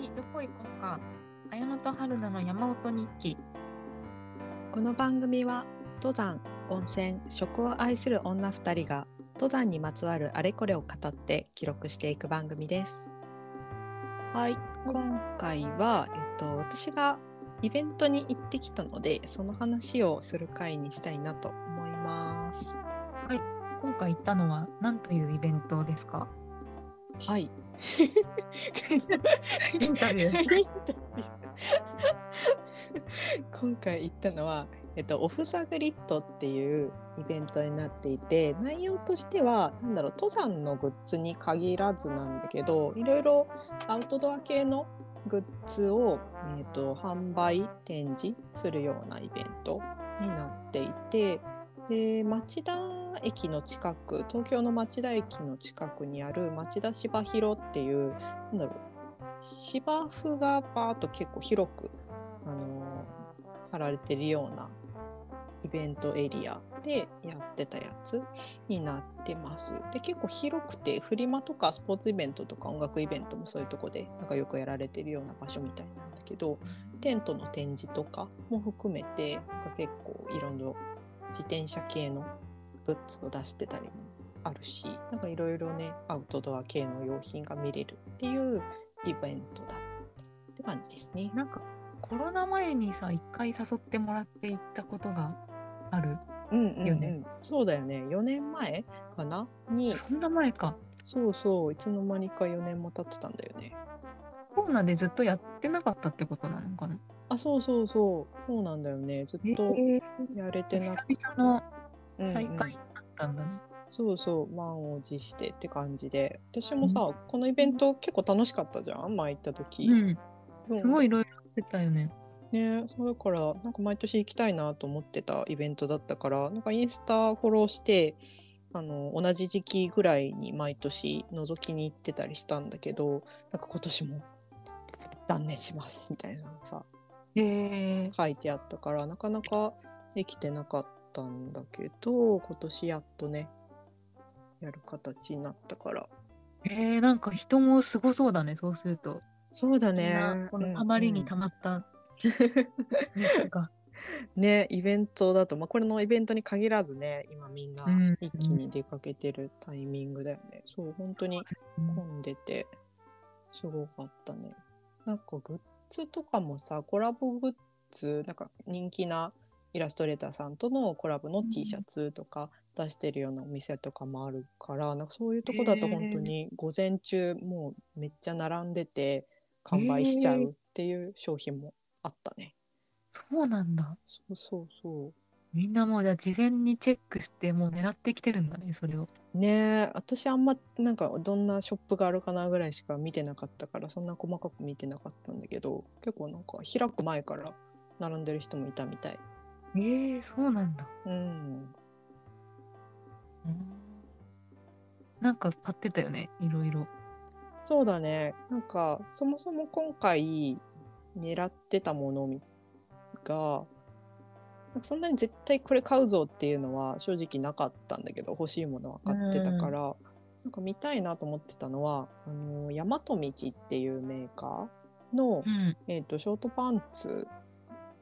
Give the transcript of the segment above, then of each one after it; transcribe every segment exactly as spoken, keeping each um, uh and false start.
次どこ行こうか、綾乃と春菜の山音日記。この番組は登山、温泉、食を愛する女ふたりが登山にまつわるあれこれを語って記録していく番組です。はい、今回は、えっと、私がイベントに行ってきたのでその話をする回にしたいなと思います。はい、今回行ったのは何というイベントですか？はいインタビュー今回行ったのは、えっと、オフザグリッドっていうイベントになっていて、内容としてはなんだろう、登山のグッズに限らずなんだけど、いろいろアウトドア系のグッズを、えー、と販売展示するようなイベントになっていて、で町田駅の近く、東京の町田駅の近くにある町田芝広っていう、なんだろう、芝生がバーッと結構広く、あのー、貼られてるようなイベントエリアでやってたやつになってます。で結構広くて、フリマとかスポーツイベントとか音楽イベントもそういうとこでなんかよくやられてるような場所みたいなんだけど、テントの展示とかも含めてなんか結構いろいろ自転車系のグッズを出してたりもあるし、なんかいろいろね、アウトドア系の用品が見れるっていうイベントだって感じですね。なんかコロナ前にさ、一回誘ってもらって行ったことがある。うんうんうん、よね。そうだよね。よねんまえかなに。そんな前か。そうそう、いつの間にかよねんも経ってたんだよね。コロナでずっとやってなかったってことなのかな。あ、そうそうそう。そうなんだよね。ずっとやれてなくて、えー、久々の再会だったんだね。うんうん、そうそう、満を持してって感じで、私もさ、うん、このイベント結構楽しかったじゃん、前行った時。うん。すごいいろいろやってたよね。ね、そうだから、なんか毎年行きたいなと思ってたイベントだったから、なんかインスタフォローして、あの同じ時期ぐらいに毎年覗きに行ってたりしたんだけど、なんか今年も断念しますみたいなのさ、えー、書いてあったから、なかなかできてなかったんだけど、今年やっとね、やる形になったから。えー、なんか人もすごそうだね。そうするとそうだね、このたまりにたまった、うんうんね、イベントだと、まあ、これのイベントに限らずね、今みんな一気に出かけてるタイミングだよね。うんうん、そう、本当に混んでてすごかったね。なんかグッズとかもさ、コラボグッズ、なんか人気なイラストレーターさんとのコラボの T シャツとか出してるようなお店とかもあるから、なんかそういうとこだと本当に午前中もうめっちゃ並んでて完売しちゃうっていう商品もあったね。そうなんだ。そうそうそう。みんなもうじゃあ事前にチェックしてもう狙ってきてるんだね、それを。ねえ、私あんまなんかどんなショップがあるかなぐらいしか見てなかったから、そんな細かく見てなかったんだけど、結構なんか開く前から並んでる人もいたみたい。ええ、そうなんだ。うん。なんか買ってたよね、いろいろ。そうだね。なんかそもそも今回狙ってたものがそんなに絶対これ買うぞっていうのは正直なかったんだけど、欲しいものは買ってたから、うん、なんか見たいなと思ってたのは、あの大和道っていうメーカーの、うん、えー、とショートパンツ、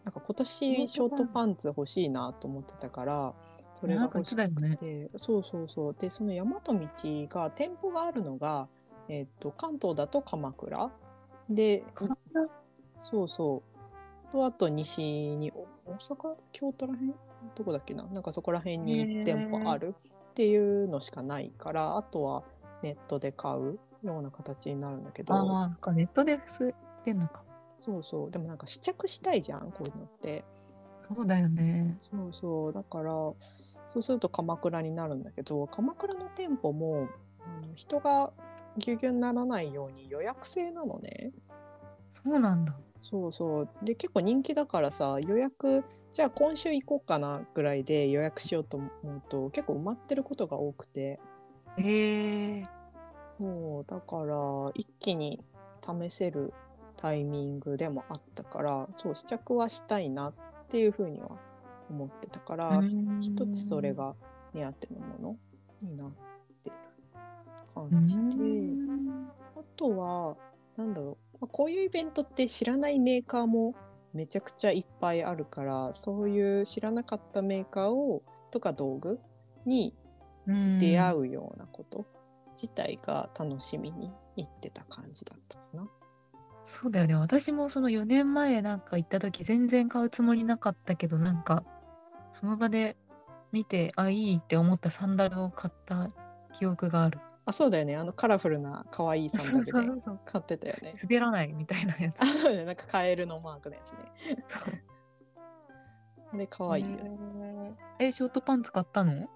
なんか今年ショートパンツ欲しいなと思ってたから、それが欲しくて、ね、そうそうそう。でその大和道が店舗があるのが、えー、と関東だと鎌倉で、そうそう、とあと西に大阪京都ら辺どこだっけな、なんかそこら辺に店舗あるっていうのしかないから、あとはネットで買うような形になるんだけど。あ、なんかネットで普通ってんのか。そうそう、でもなんか試着したいじゃん、こういうのって。そうだよね。そうそう、だからそうすると鎌倉になるんだけど、鎌倉の店舗も人がぎゅうぎゅうにならないように予約制なのね。そうなんだ。そうそう、で結構人気だからさ、予約、じゃあ今週行こうかなぐらいで予約しようと思うと結構埋まってることが多くて、へー、そうだから一気に試せるタイミングでもあったから、そう、試着はしたいなっていうふうには思ってたから、一つそれが目当てのものになってる感じで、あとはなんだろう、こういうイベントって知らないメーカーもめちゃくちゃいっぱいあるから、そういう知らなかったメーカーをとか道具に出会うようなこと自体が楽しみに行ってた感じだったかな。そうだよね。私もそのよねんまえなんか行った時全然買うつもりなかったけど、なんかその場で見てあいいって思ったサンダルを買った記憶がある。あ、そうだよね。あのカラフルな可愛いサンダルで買ってたよね。そうそうそう、滑らないみたいなやつ。あ、そうだね。なんかカエルのマークのやつね。そうで可愛いよね。えー、ショートパンツ買ったの？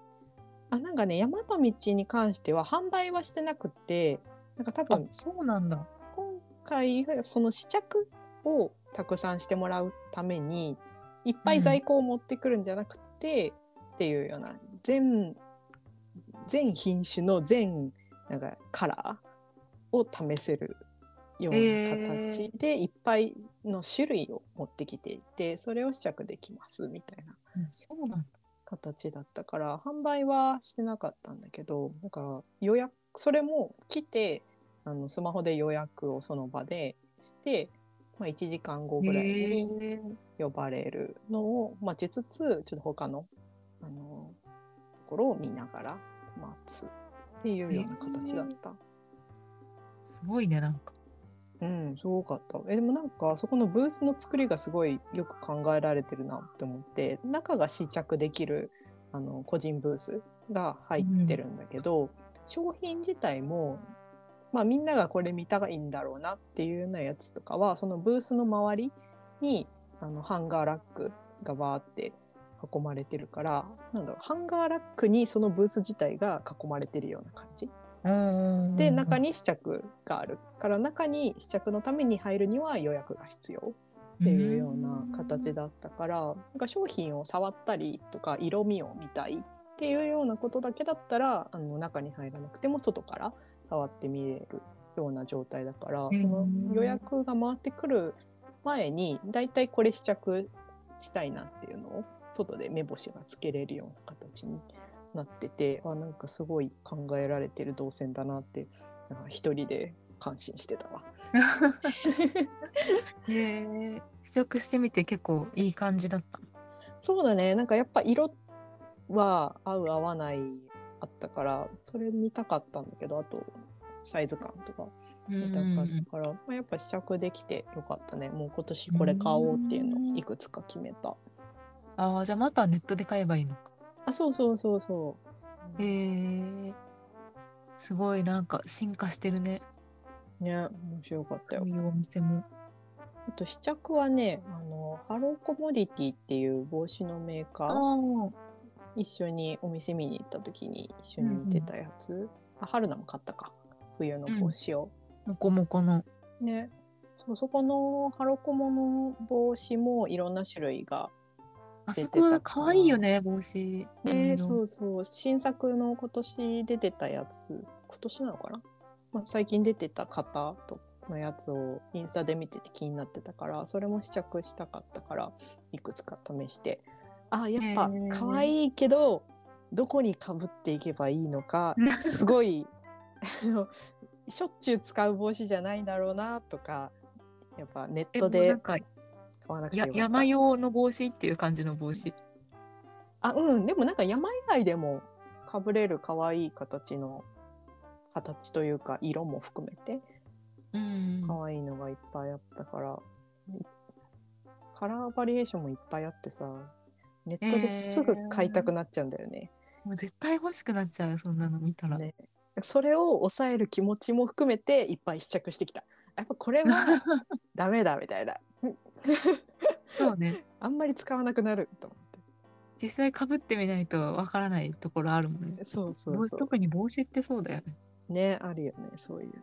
あ、なんかね、大和道に関しては販売はしてなくて、なんか多分そうなんだ。今回その試着をたくさんしてもらうためにいっぱい在庫を持ってくるんじゃなくて、うんっていうような 全, 全品種の全なんかカラーを試せるような形でいっぱいの種類を持ってきていて、えー、それを試着できますみたいな形だったから、うん、販売はしてなかったんだけど、だから予約、それも来てあのスマホで予約をその場でして、まあ、いちじかんごぐらいに呼ばれるのを待ちつつ、ちょっと他のあのところを見ながら待つっていうような形だった。えー、すごいね、なんか。うん、すごかった。えでもなんかそこのブースの作りがすごいよく考えられてるなって思って、中が試着できるあの個人ブースが入ってるんだけど、うん、商品自体も、まあ、みんながこれ見たがいいんだろうなっていうようなやつとかはそのブースの周りにあのハンガーラックがバーって囲まれてるから、なんだろう、ハンガーラックにそのブース自体が囲まれてるような感じで、中に試着があるから、中に試着のために入るには予約が必要っていうような形だったから、なんか商品を触ったりとか色味を見たいっていうようなことだけだったら、あの中に入らなくても外から触って見れるような状態だから、その予約が回ってくる前にだいたいこれ試着したいなっていうのを外で目星がつけれるような形になってて、あ、なんかすごい考えられてる動線だなって一人で感心してたわ。へえ、試着してみて結構いい感じだった。そうだね。なんかやっぱ色は合う合わないあったから、それ見たかったんだけど、あとサイズ感とか見たかったから、まあ、やっぱ試着できてよかったね。もう今年これ買おうっていうのをいくつか決めた。ああ、じゃあまたネットで買えばいいのか。あ、そうそうそうそう。へえー、すごいなんか進化してるね。ね、面白かったよ。こういうお店も。あと試着はね、あのハローコモディティっていう帽子のメーカー、一緒にお店見に行った時に一緒に見てたやつ。うん、あ、春菜も買ったか。冬の帽子を。もこもこの。ね、そう、そこのハロコモの帽子もいろんな種類が。あそこは可愛いよね、帽子。ね、そうそう。新作の今年出てたやつ、今年なのかな、まあ、最近出てた方のやつをインスタで見てて気になってたから、それも試着したかったからいくつか試して、あ、やっぱ可愛いけどどこにかぶっていけばいいのか、すごいあのしょっちゅう使う帽子じゃないんだろうなとか、やっぱネットで。や山用の帽子っていう感じの帽子。あ、うん。でもなんか山以外でもかぶれる可愛い形の形というか色も含めて、うん、可愛いのがいっぱいあったから、カラーバリエーションもいっぱいあってさ、ネットですぐ買いたくなっちゃうんだよね、えー、もう絶対欲しくなっちゃう、そんなの見たら、ね、それを抑える気持ちも含めていっぱい試着してきた。やっぱこれはダメだみたいな。そうね。あんまり使わなくなると思って。実際かぶってみないとわからないところあるもんね。そうそうそう。特に帽子ってそうだよね。ね、あるよね、そういうの。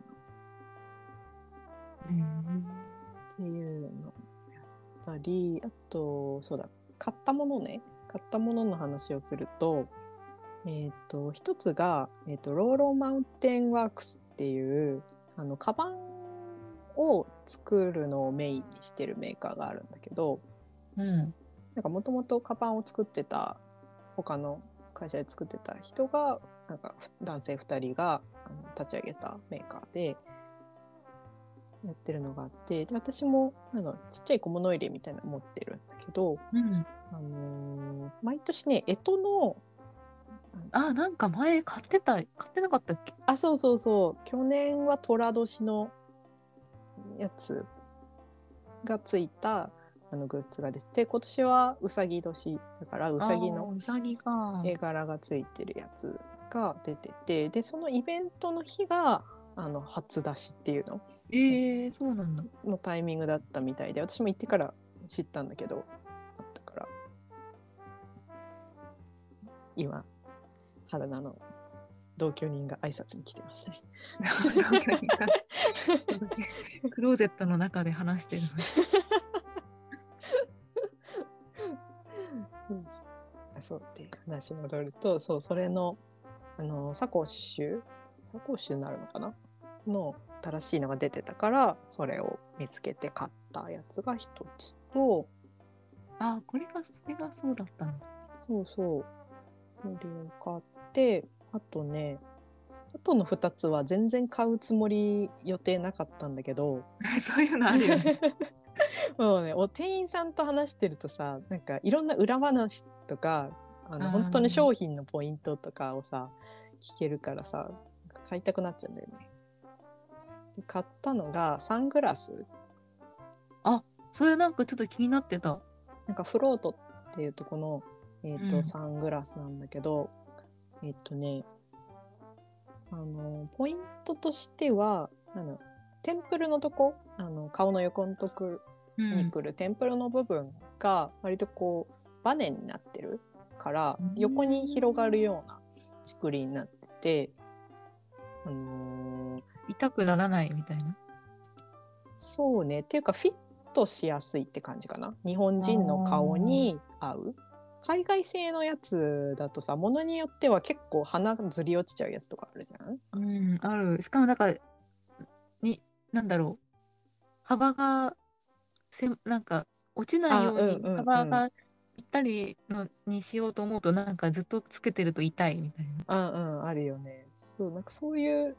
うん。っていうのやったり、あとそうだ、買ったものね、買ったものの話をすると、えっと一つがえっとローローマウンテンワークスっていうあのカバンを作るのをメインにしてるメーカーがあるんだけど、うん、なんかもともとカバンを作ってた他の会社で作ってた人がなんか男性ふたりが立ち上げたメーカーで、やってるのがあって、で私もあのちっちゃい小物入れみたいなの持ってるんだけど、うん、あのー、毎年ね干支のあ、なんか前買ってた買ってなかったっけ？あ、そうそうそう、去年は寅年のやつがついたあのグッズが出て、今年はうさぎ年だからうさぎの絵柄がついてるやつが出てて、でそのイベントの日があの初出しっていうの、えー、そうなんだのタイミングだったみたいで、私も行ってから知ったんだけど、あったから今春菜の同居人が挨拶に来てましたね。同居人が私クローゼットの中で話してるのうん、あ、そうって話戻ると、そうそれの、あのサコッシュサコッシュになるのかなの新しいのが出てたから、それを見つけて買ったやつが一つと、あ、これがそれがそうだったんだ。そうそう、これを買って、あとねあとのふたつは全然買うつもり予定なかったんだけどそういうのあるよねもうね、お店員さんと話してるとさ、なんかいろんな裏話とか、あの本当に商品のポイントとかをさ聞けるからさ、買いたくなっちゃうんだよね。で買ったのがサングラス。あ、それなんかちょっと気になってた。なんかフロートっていうとこの、えーとうん、サングラスなんだけど、えっとねあのポイントとしてはあのテンプルのとこ、あの顔の横のとこに来るテンプルの部分が割とこうバネになってるから、うん、横に広がるような作りになってて、あのー、痛くならないみたいな。そうね、っていうかフィットしやすいって感じかな。日本人の顔に合う。海外製のやつだとさ、ものによっては結構鼻がずり落ちちゃうやつとかあるじゃん。うん、ある。しかもなんかになんだろう、幅がせなんか落ちないように幅がぴったりのにしようと思うと、なんかずっとつけてると痛いみたいな。うんうん、あるよね。そう、なんかそういう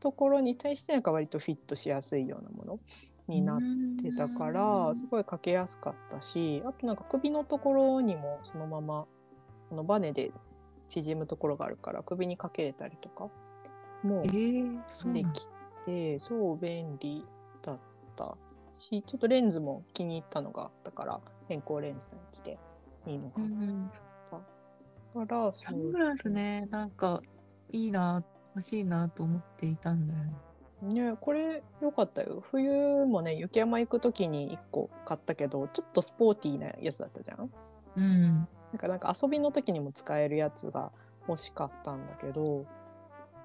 ところに対してなんか割とフィットしやすいようなものになってたから、すごいかけやすかったし、あとなんか首のところにもそのままこのバネで縮むところがあるから、首にかけれたりとかもできて、そう便利だったし、ちょっとレンズも気に入ったのがあったから、偏光レンズのやつでいいのかな。だからサングラスね、なんかいいな、欲しいなと思っていたんだよね。ね、これ良かったよ。冬もね、雪山行くときにいっこ買ったけど、ちょっとスポーティーなやつだったじゃん。うん。なんかなんか遊びの時にも使えるやつが欲しかったんだけど、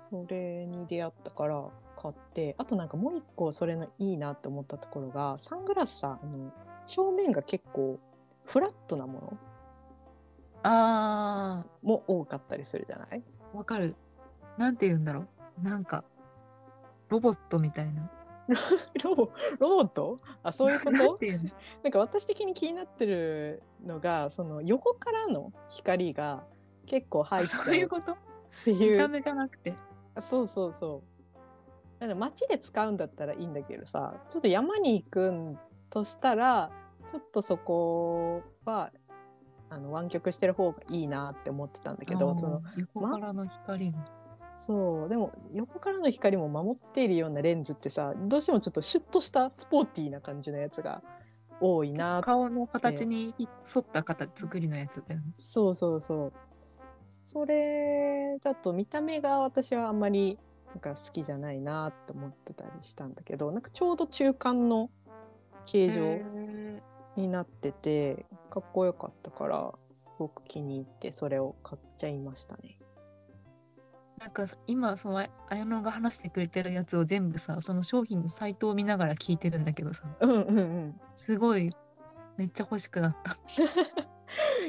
それに出会ったから買って、あとなんかもういっこそれのいいなって思ったところが、サングラスさ、あの正面が結構フラットなもの、あーも多かったりするじゃない？わかる。なんて言うんだろう。なんか。ロボットみたいなロボ、ロボット？あ、そういうこと？なんていうの？なんか私的に気になってるのが、その横からの光が結構入っちゃう。そういうこと？っていう。見た目じゃなくて。あ、そうそうそう。なんか街で使うんだったらいいんだけどさ、ちょっと山に行くんとしたら、ちょっとそこはあの湾曲してる方がいいなって思ってたんだけど、その横からの光も。そう、でも横からの光も守っているようなレンズってさ、どうしてもちょっとシュッとしたスポーティーな感じのやつが多いな。顔の形に沿った形作りのやつだよね。そうそうそう、それだと見た目が私はあんまりなんか好きじゃないなと思ってたりしたんだけど、なんかちょうど中間の形状になっててかっこよかったから、すごく気に入ってそれを買っちゃいましたね。なんか今その綾乃が話してくれてるやつを全部さ、その商品のサイトを見ながら聞いてるんだけどさ、うんうんうん、すごいめっちゃ欲しくなった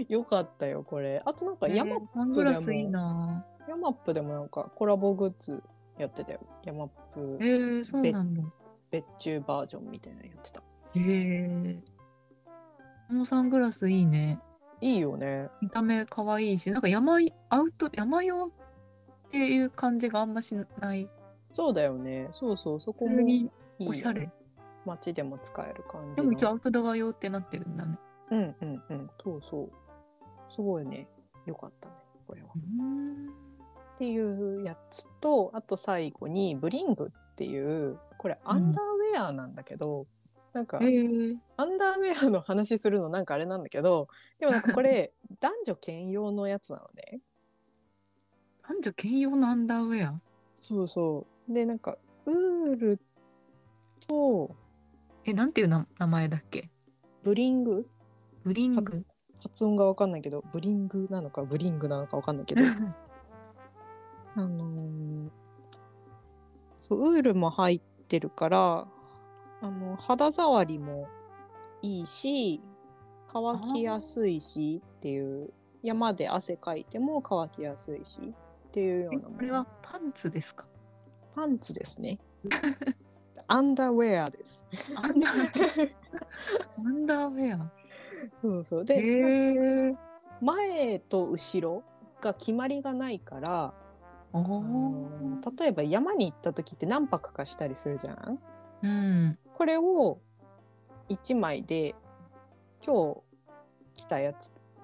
よかったよこれ。あとなんかヤマップでも、えー、いいな、ヤマップでもなんかコラボグッズやってたよ。ヤマップ、えー、そうなんだ、別注バージョンみたいなのやってた。へえー、このサングラスいいね。いいよね、見た目かわいいし、なんか山アウト山用っていう感じがあんましない。そうだよね。そうそう、そこもいいよね。おしゃれ。街でも使える感じの。でも一応アウトドア用ってなってるんだね。うんうんうん、そうそう、すごいね、良かったねこれは。うん、っていうやつと、あと最後にブリングっていう、これアンダーウェアなんだけど、うん、なんか、えー、アンダーウェアの話するのなんかあれなんだけど、でもなんかこれ男女兼用のやつなのね。男女兼用のアンダーウェア。そうそう、でなんかウールと、え、なんていう名前だっけ。ブリング、ブリング、発音が分かんないけどブリングなのかブリングなのか分かんないけどあのー、そうウールも入ってるから、あの肌触りもいいし乾きやすいしっていう、山で汗かいても乾きやすいしっていうような。これはパンツですか。パンツですねアンダーウェアですアンダーウェアそうそう、で前と後ろが決まりがないから、例えば山に行った時って何泊かしたりするじゃん、うん、これをいちまいで今日着たや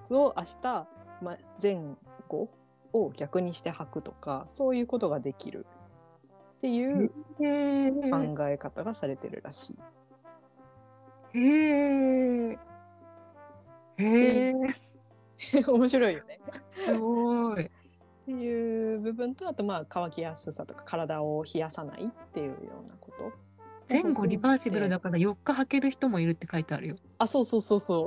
つを明日、ま、前後を逆にして履くとか、そういうことができるっていう考え方がされてるらしい。へえへえ面白いよねすごいっていう部分と、あとまあ乾きやすさとか体を冷やさないっていうようなこと。前後リバーシブルだからよっか履ける人もいるって書いてあるよ。あ、そうそうそうそ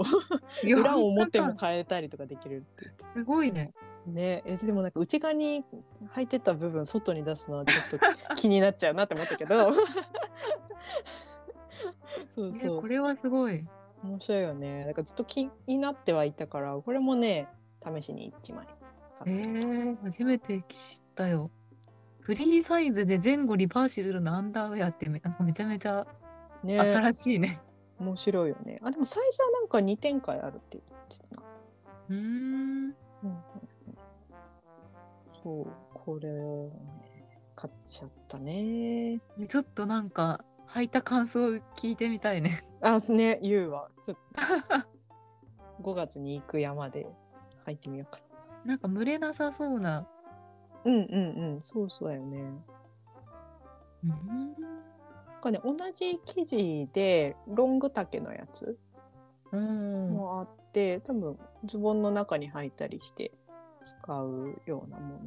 う裏を表も変えたりとかできるって。すごいね。ねえ、でもなんか内側に履いてた部分外に出すのはちょっと気になっちゃうなって思ったけどそうそうそう、ね、これはすごい面白いよね。だからずっと気になってはいたから、これもね試しにいちまい買って、えー、初めて知ったよ。フリーサイズで前後リバーシブルのアンダーウェアって め, なんかめちゃめちゃ新しい ね, ね面白いよね。あ、でもサイズはなんかにてんかいあるって言ってたな。うーん、うん、そう、これを、ね、買っちゃったね。ちょっとなんか履いた感想を聞いてみたいね。あ、ね、言うわ、ちょっとごがつに行く山で履いてみようかな。なんか蒸れなさそうな。うんうんうん、そうそうだよね。うん、なんかね、同じ生地でロング丈のやつもあって、うん、多分ズボンの中に入ったりして使うようなも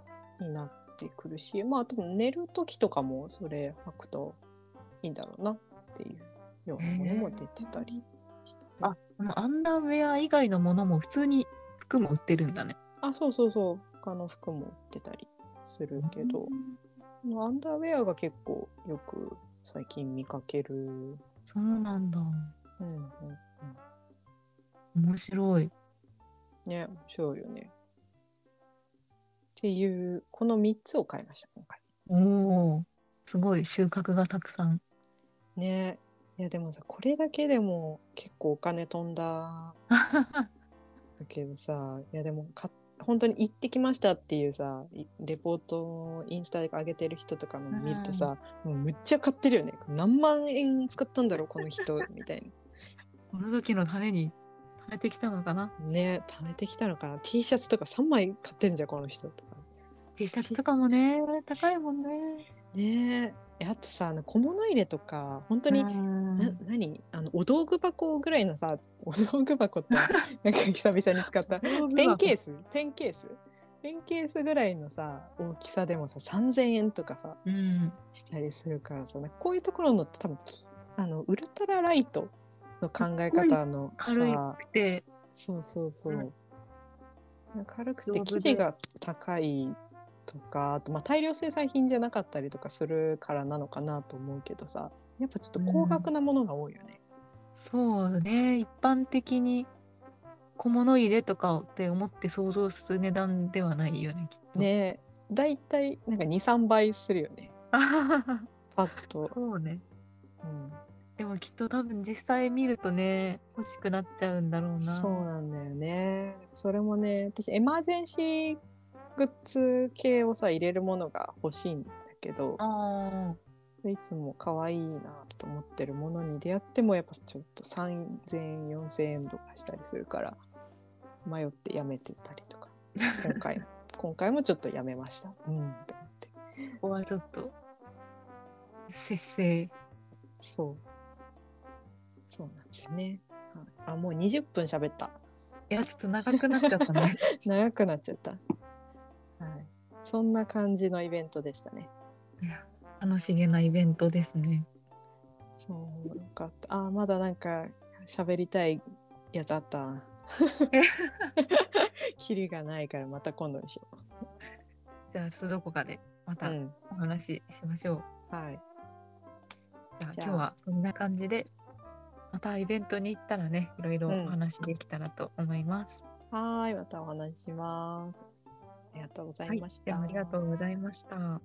のになってくるし、まあ多分寝る時とかもそれ履くといいんだろうなっていうようなものも出てたりして、ね、あ、このアンダーウェア以外のものも普通に服も売ってるんだね。あ、そうそうそう、他の服も売ってたりするけど、うん、アンダーウェアが結構よく最近見かける。そうなんだ、うんうんうん、面白いね。面白いよねっていう、このみっつを買いました今回。おー、すごい収穫がたくさんね。いやでもさ、これだけでも結構お金飛んだだけどさ、いやでも買って本当に行ってきましたっていうさ、レポートをインスタで上げてる人とかも見るとさ、うん、もうむっちゃ買ってるよね。何万円使ったんだろうこの人みたいな。この時のために貯めてきたのかな。ね、貯めてきたのかな。T シャツとかさんまい買ってるんじゃんこの人とか。T シャツとかもね高いもんね。ねえ、あとさ、小物入れとか本当にな、何、あのお道具箱ぐらいのさ、お道具箱ってなんか久々に使ったペンケースペンケースペンケースぐらいのさ大きさでもささんぜんえんとかさ、うん、したりするからさ、こういうところのって多分あのウルトラライトの考え方のさ、軽くて、そうそうそう、うん、軽くて生地が高いとか、あとまあ大量生産品じゃなかったりとかするからなのかなと思うけどさ、やっぱちょっと高額なものが多いよね、うん、そうね。一般的に小物入れとかって思って想像する値段ではないよねきっとね。だいたいなんか にさんばいするよねパッと。そうね、うん、でもきっと多分実際見るとね欲しくなっちゃうんだろうな。そうなんだよね。それもね、私エマージェンシーグッズ系をさ入れるものが欲しいんだけど、でいつも可愛いなと思ってるものに出会ってもやっぱちょっとさんぜんえんよんせんえんとかしたりするから迷ってやめてたりとか今回今回もちょっとやめました、うん、って思ってここはちょっと節制。そうそうなんですね。あ、もうにじゅっぷん喋った。いやちょっと長くなっちゃったね長くなっちゃった、はい、そんな感じのイベントでしたね。いや楽しげなイベントですね。そうなんかあまだなんか喋りたいやつあったキリがないからまた今度にしようじゃあちょっとどこかでまたお話ししましょう、うん、はい。じゃあ今日はそんな感じでまたイベントに行ったらねいろいろお話できたらと思います、うん、はいまたお話しします。ありがとうございました、はい、ありがとうございました。